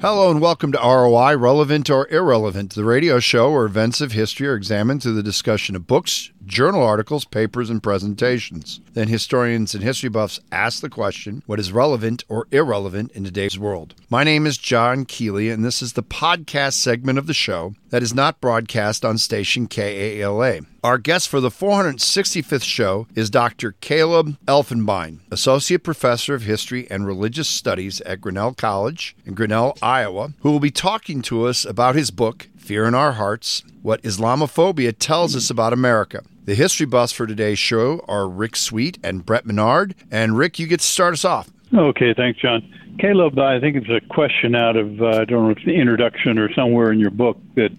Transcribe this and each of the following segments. Hello and welcome to ROI, Relevant or Irrelevant, the radio show where events of history are examined through the discussion of books, journal articles, papers, and presentations. Then historians and history buffs ask the question, what is relevant or irrelevant in today's world? My name is John Keeley, and this is the podcast segment of the show that is not broadcast on station KALA. Our guest for the 465th show is Dr. Caleb Elfenbein, Associate Professor of History and Religious Studies at Grinnell College in Grinnell, Iowa, who will be talking to us about his book, Fear in Our Hearts, What Islamophobia Tells Us About America. The history buffs for today's show are Rick Sweet and Brett Menard. And Rick, you get to start us off. Okay, thanks, John. Caleb, I think it's a question out of, I don't know if it's the introduction or somewhere in your book, that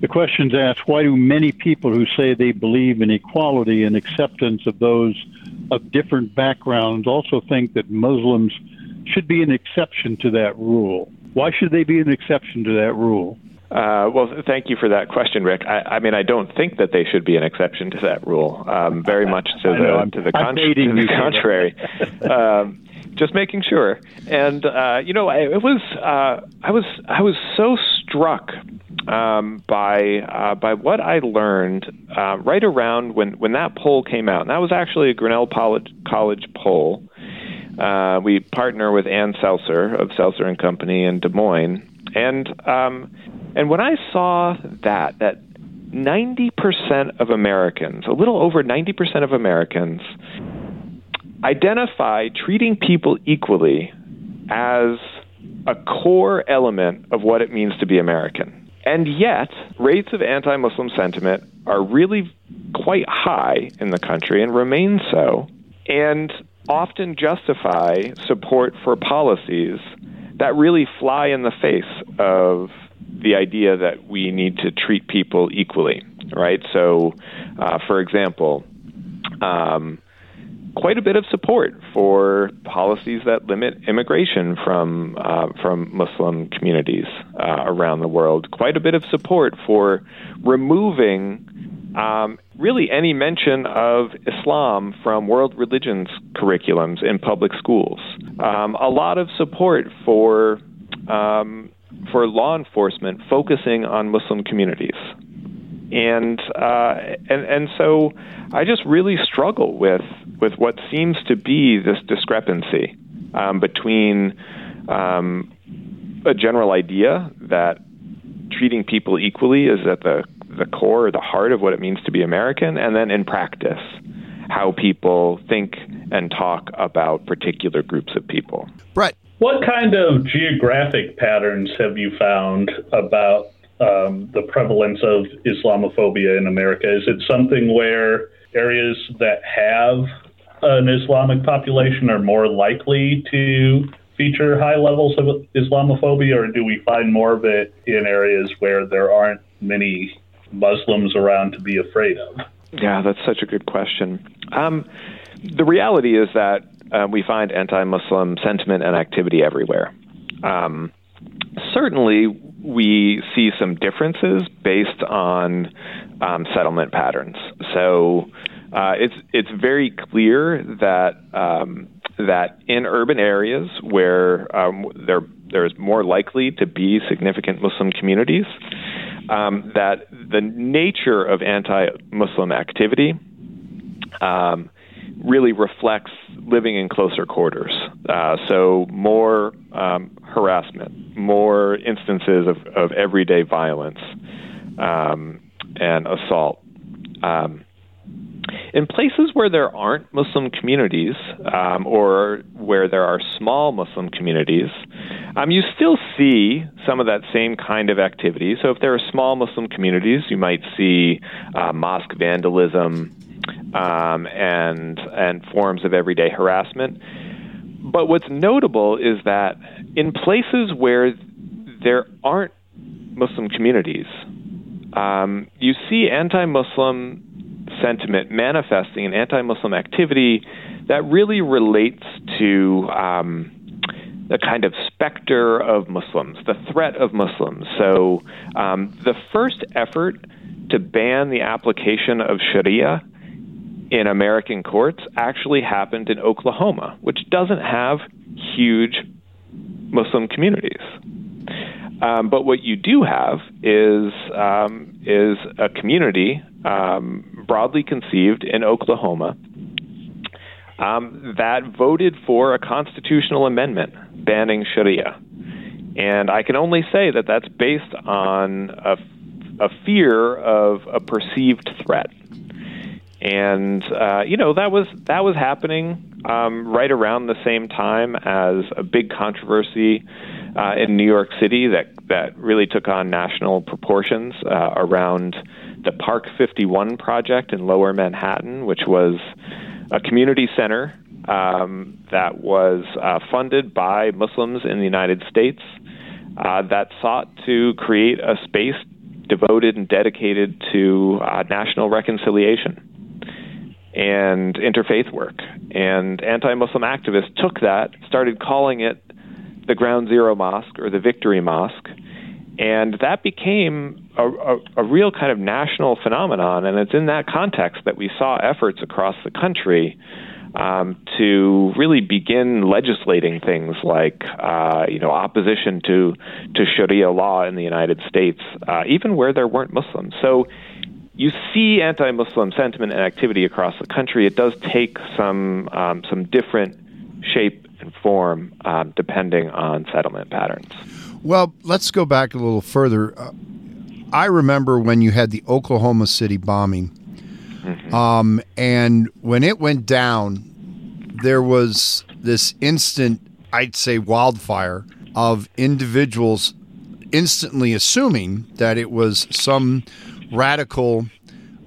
the question's asked, why do many people who say they believe in equality and acceptance of those of different backgrounds also think that Muslims should be an exception to that rule? Why should they be an exception to that rule? Well, thank you for that question, Rick. I mean, I don't think that they should be an exception to that rule, very much to the contrary. Just making sure. And, I was so struck by what I learned right around when that poll came out. And that was actually a Grinnell College poll. We partner with Ann Seltzer of Seltzer and Company in Des Moines. And when I saw that 90% of Americans, a little over 90% of Americans, identify treating people equally as a core element of what it means to be American. And yet, rates of anti-Muslim sentiment are really quite high in the country and remain so, and often justify support for policies that really fly in the face of the idea that we need to treat people equally, right? So, for example, quite a bit of support for policies that limit immigration from Muslim communities around the world. Quite a bit of support for removing really any mention of Islam from world religions curriculums in public schools. A lot of support for law enforcement focusing on Muslim communities. And so I just really struggle with what seems to be this discrepancy between a general idea that treating people equally is at the core or the heart of what it means to be American, and then in practice, how people think and talk about particular groups of people. Brett. What kind of geographic patterns have you found about the prevalence of Islamophobia in America? Is it something where areas that have an Islamic population are more likely to feature high levels of Islamophobia, or do we find more of it in areas where there aren't many Muslims around to be afraid of? Yeah, that's such a good question. The reality is that we find anti-Muslim sentiment and activity everywhere. Certainly, we see some differences based on settlement patterns. So it's very clear that in urban areas where there's more likely to be significant Muslim communities, that the nature of anti-Muslim activity really reflects living in closer quarters. So more harassment, more instances of everyday violence and assault. In places where there aren't Muslim communities or where there are small Muslim communities, you still see some of that same kind of activity. So if there are small Muslim communities, you might see mosque vandalism, and forms of everyday harassment. But what's notable is that in places where there aren't Muslim communities, you see anti-Muslim sentiment manifesting in anti-Muslim activity that really relates to the kind of specter of Muslims, the threat of Muslims. So the first effort to ban the application of Sharia in American courts actually happened in Oklahoma, which doesn't have huge Muslim communities. But what you do have is a community broadly conceived in Oklahoma that voted for a constitutional amendment banning Sharia. And I can only say that that's based on a fear of a perceived threat. And, that was happening right around the same time as a big controversy in New York City that really took on national proportions around the Park 51 project in Lower Manhattan, which was a community center that was funded by Muslims in the United States that sought to create a space devoted and dedicated to national reconciliation and interfaith work. And anti-Muslim activists took that, started calling it the Ground Zero Mosque or the Victory Mosque, and that became a real kind of national phenomenon. And it's in that context that we saw efforts across the country to really begin legislating things like, opposition to Sharia law in the United States, even where there weren't Muslims. So you see anti-Muslim sentiment and activity across the country. It does take some different shape and form depending on settlement patterns. Well, let's go back a little further. I remember when you had the Oklahoma City bombing. And when it went down, there was this instant, I'd say, wildfire of individuals instantly assuming that it was some radical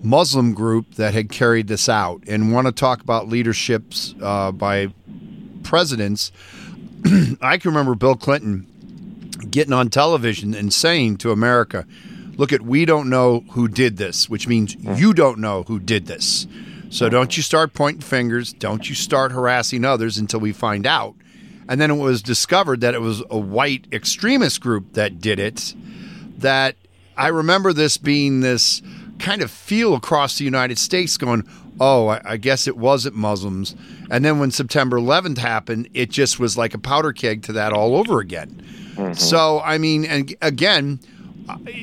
Muslim group that had carried this out. And want to talk about leaderships by presidents. I can remember Bill Clinton getting on television and saying to America, "Look at, we don't know who did this," which means you don't know who did this. So don't you start pointing fingers. Don't you start harassing others until we find out. And then it was discovered that it was a white extremist group that did it. That I remember this being this kind of feel across the United States going, oh, I guess it wasn't Muslims. And then when September 11th happened, it just was like a powder keg to that all over again. Mm-hmm. So, I mean, and again,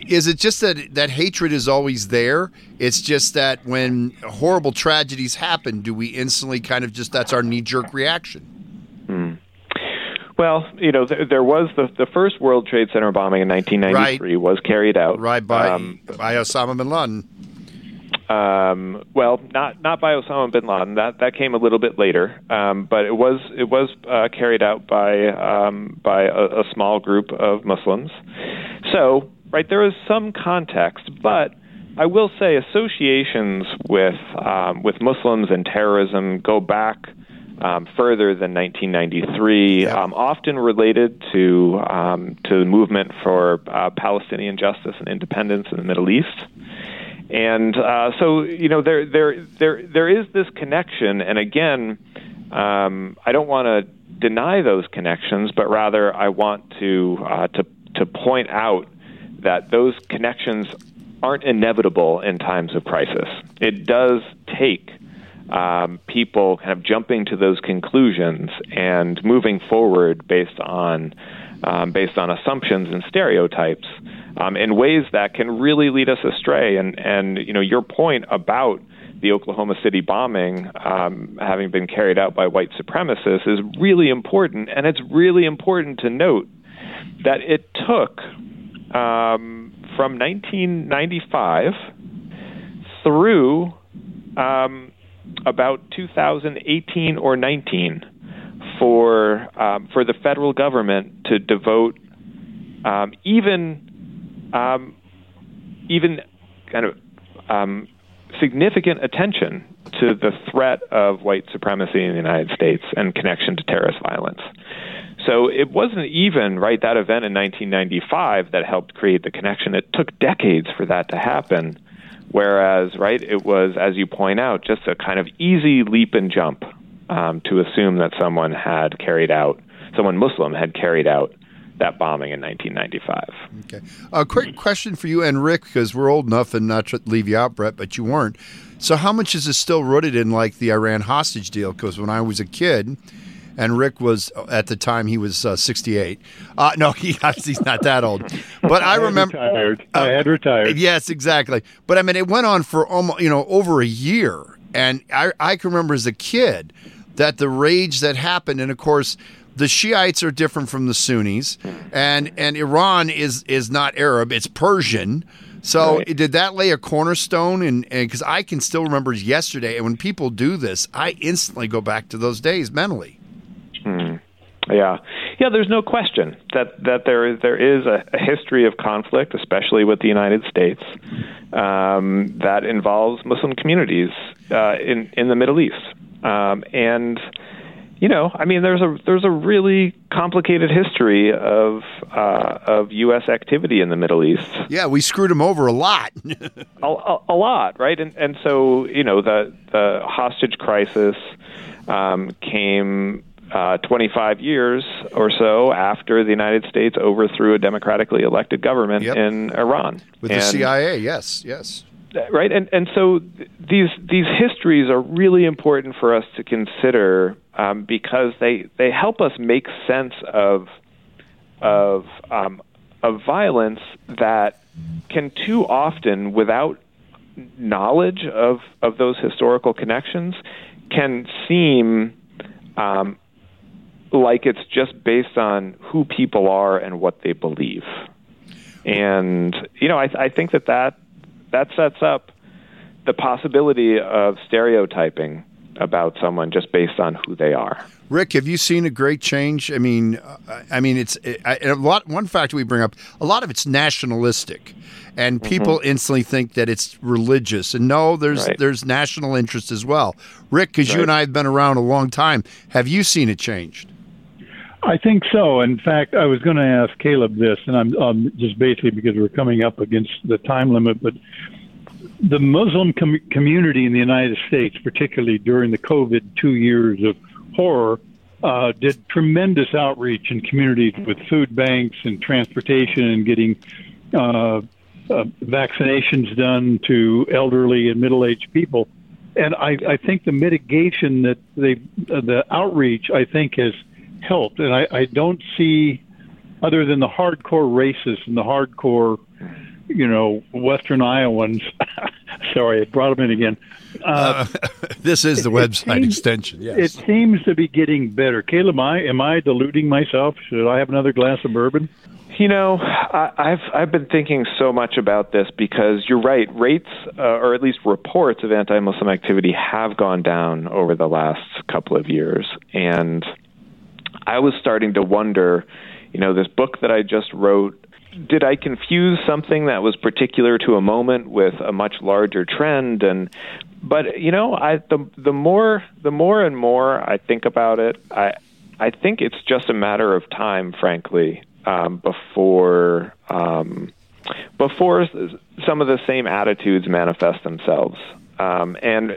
is it just that hatred is always there? It's just that when horrible tragedies happen, do we instantly kind of just, that's our knee-jerk reaction? Well, there was the first World Trade Center bombing in 1993 was carried out. Right, by Osama bin Laden. Well, not by Osama bin Laden. That came a little bit later, but it was carried out by a small group of Muslims. So, right, there is some context, but I will say associations with Muslims and terrorism go back further than 1993, often related to the movement for Palestinian justice and independence in the Middle East. And so, there is this connection, and again, I don't want to deny those connections, but rather I want to point out that those connections aren't inevitable in times of crisis. It does take people kind of jumping to those conclusions and moving forward based on assumptions and stereotypes in ways that can really lead us astray. And your point about the Oklahoma City bombing having been carried out by white supremacists is really important, and it's really important to note that it took from 1995 through about 2018 or 19 for the federal government to devote even kind of significant attention to the threat of white supremacy in the United States and connection to terrorist violence. So it wasn't even, right, that event in 1995 that helped create the connection. It took decades for that to happen, whereas, right, it was, as you point out, just a kind of easy leap and jump to assume that someone Muslim had carried out that bombing in 1995. Okay. A quick question for you and Rick, because we're old enough and not to leave you out, Brett, but you weren't. So how much is this still rooted in, like, the Iran hostage deal? Because when I was a kid and Rick was, at the time, he was 68. No, he's not that old. But I remember... I had retired. Yes, exactly. But, I mean, it went on for almost, over a year. And I can remember as a kid that the rage that happened, and, of course... The Shiites are different from the Sunnis, and Iran is not Arab; it's Persian. So, right. Did that lay a cornerstone? And because I can still remember yesterday, and when people do this, I instantly go back to those days mentally. Yeah. There's no question that there is a history of conflict, especially with the United States, that involves Muslim communities in the Middle East, and. There's a really complicated history of U.S. activity in the Middle East. Yeah, we screwed them over a lot. a lot, right? And so, the hostage crisis came 25 years or so after the United States overthrew a democratically elected government in Iran. With the CIA, yes. Right, and so these histories are really important for us to consider because they help us make sense of violence that can too often, without knowledge of those historical connections, can seem like it's just based on who people are and what they believe. And I think that sets up the possibility of stereotyping about someone just based on who they are. Rick, have you seen a great change? I mean, one factor we bring up. A lot of it's nationalistic, and people instantly think that it's religious. And no, there's national interest as well. Rick, because you and I have been around a long time, have you seen it changed? I think so. In fact, I was going to ask Caleb this, and I'm just basically because we're coming up against the time limit, but the Muslim community in the United States, particularly during the COVID 2 years of horror, did tremendous outreach in communities with food banks and transportation and getting vaccinations done to elderly and middle-aged people. And I think the mitigation that the outreach, I think, has helped, and I don't see, other than the hardcore racists and the hardcore, Western Iowans. Sorry, I brought them in again. This is the website extension. Yes, it seems to be getting better. Caleb, am I deluding myself? Should I have another glass of bourbon? I've been thinking so much about this because you're right. Rates, or at least reports of anti-Muslim activity, have gone down over the last couple of years, and I was starting to wonder, this book that I just wrote, did I confuse something that was particular to a moment with a much larger trend? But the more and more I think about it, I think it's just a matter of time, frankly, before some of the same attitudes manifest themselves, And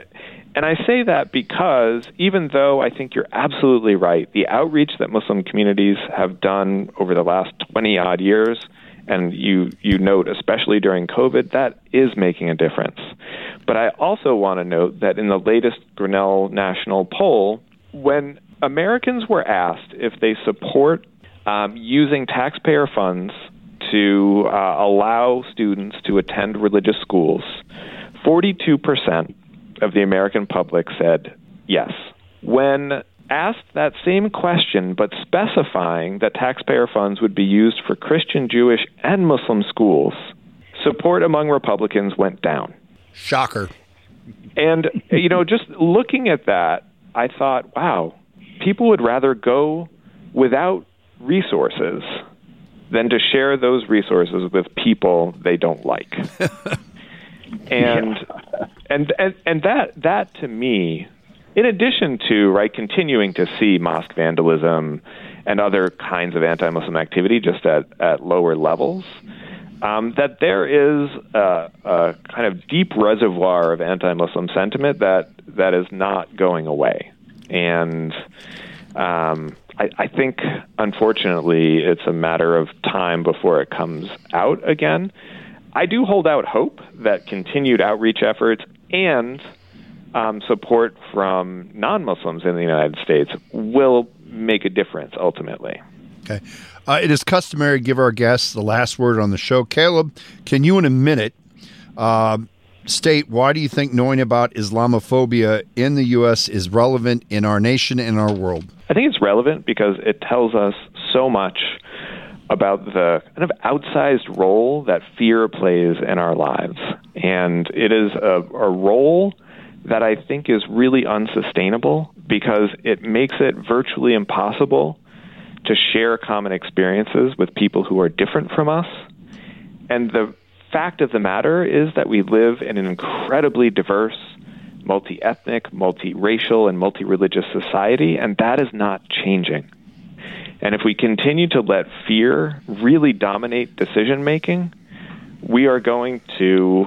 I say that because even though I think you're absolutely right, the outreach that Muslim communities have done over the last 20-odd years, and you note especially during COVID, that is making a difference. But I also want to note that in the latest Grinnell National poll, when Americans were asked if they support using taxpayer funds to allow students to attend religious schools, 42% of the American public said yes. When asked that same question, but specifying that taxpayer funds would be used for Christian, Jewish, and Muslim schools, support among Republicans went down. Shocker. And, just looking at that, I thought, wow, people would rather go without resources than to share those resources with people they don't like. And that to me, in addition to continuing to see mosque vandalism and other kinds of anti-Muslim activity just at lower levels, that there is a kind of deep reservoir of anti-Muslim sentiment that is not going away, and I think unfortunately it's a matter of time before it comes out again. I do hold out hope that continued outreach efforts and support from non-Muslims in the United States will make a difference ultimately. Okay. It is customary to give our guests the last word on the show. Caleb, can you in a minute state why do you think knowing about Islamophobia in the U.S. is relevant in our nation and our world? I think it's relevant because it tells us so much about the kind of outsized role that fear plays in our lives. And it is a role that I think is really unsustainable because it makes it virtually impossible to share common experiences with people who are different from us. And the fact of the matter is that we live in an incredibly diverse, multi-ethnic, multiracial, and multi-religious society, and that is not changing. And if we continue to let fear really dominate decision-making, we are going to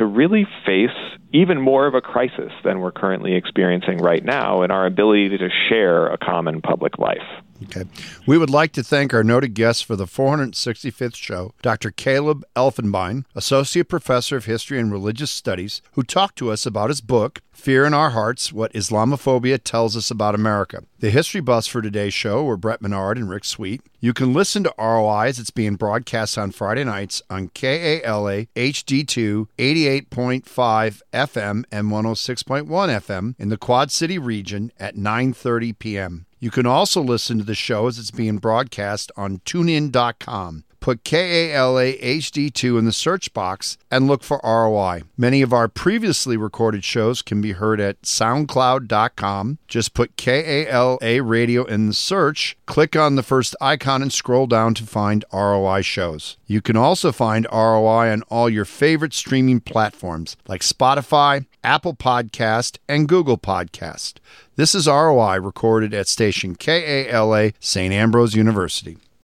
really face even more of a crisis than we're currently experiencing right now in our ability to share a common public life. Okay. We would like to thank our noted guest for the 465th show, Dr. Caleb Elfenbein, Associate Professor of History and Religious Studies, who talked to us about his book, Fear in Our Hearts, What Islamophobia Tells Us About America. The history buffs for today's show were Brett Menard and Rick Sweet. You can listen to ROI as it's being broadcast on Friday nights on KALA HD2 88.5 FM and 106.1 FM in the Quad City region at 9:30 p.m. You can also listen to the show as it's being broadcast on TuneIn.com. Put KALA HD2 in the search box and look for ROI. Many of our previously recorded shows can be heard at Soundcloud.com. Just put KALA Radio in the search, click on the first icon, and scroll down to find ROI shows. You can also find ROI on all your favorite streaming platforms like Spotify, Apple Podcast, and Google Podcast. This is ROI recorded at station KALA, St. Ambrose University.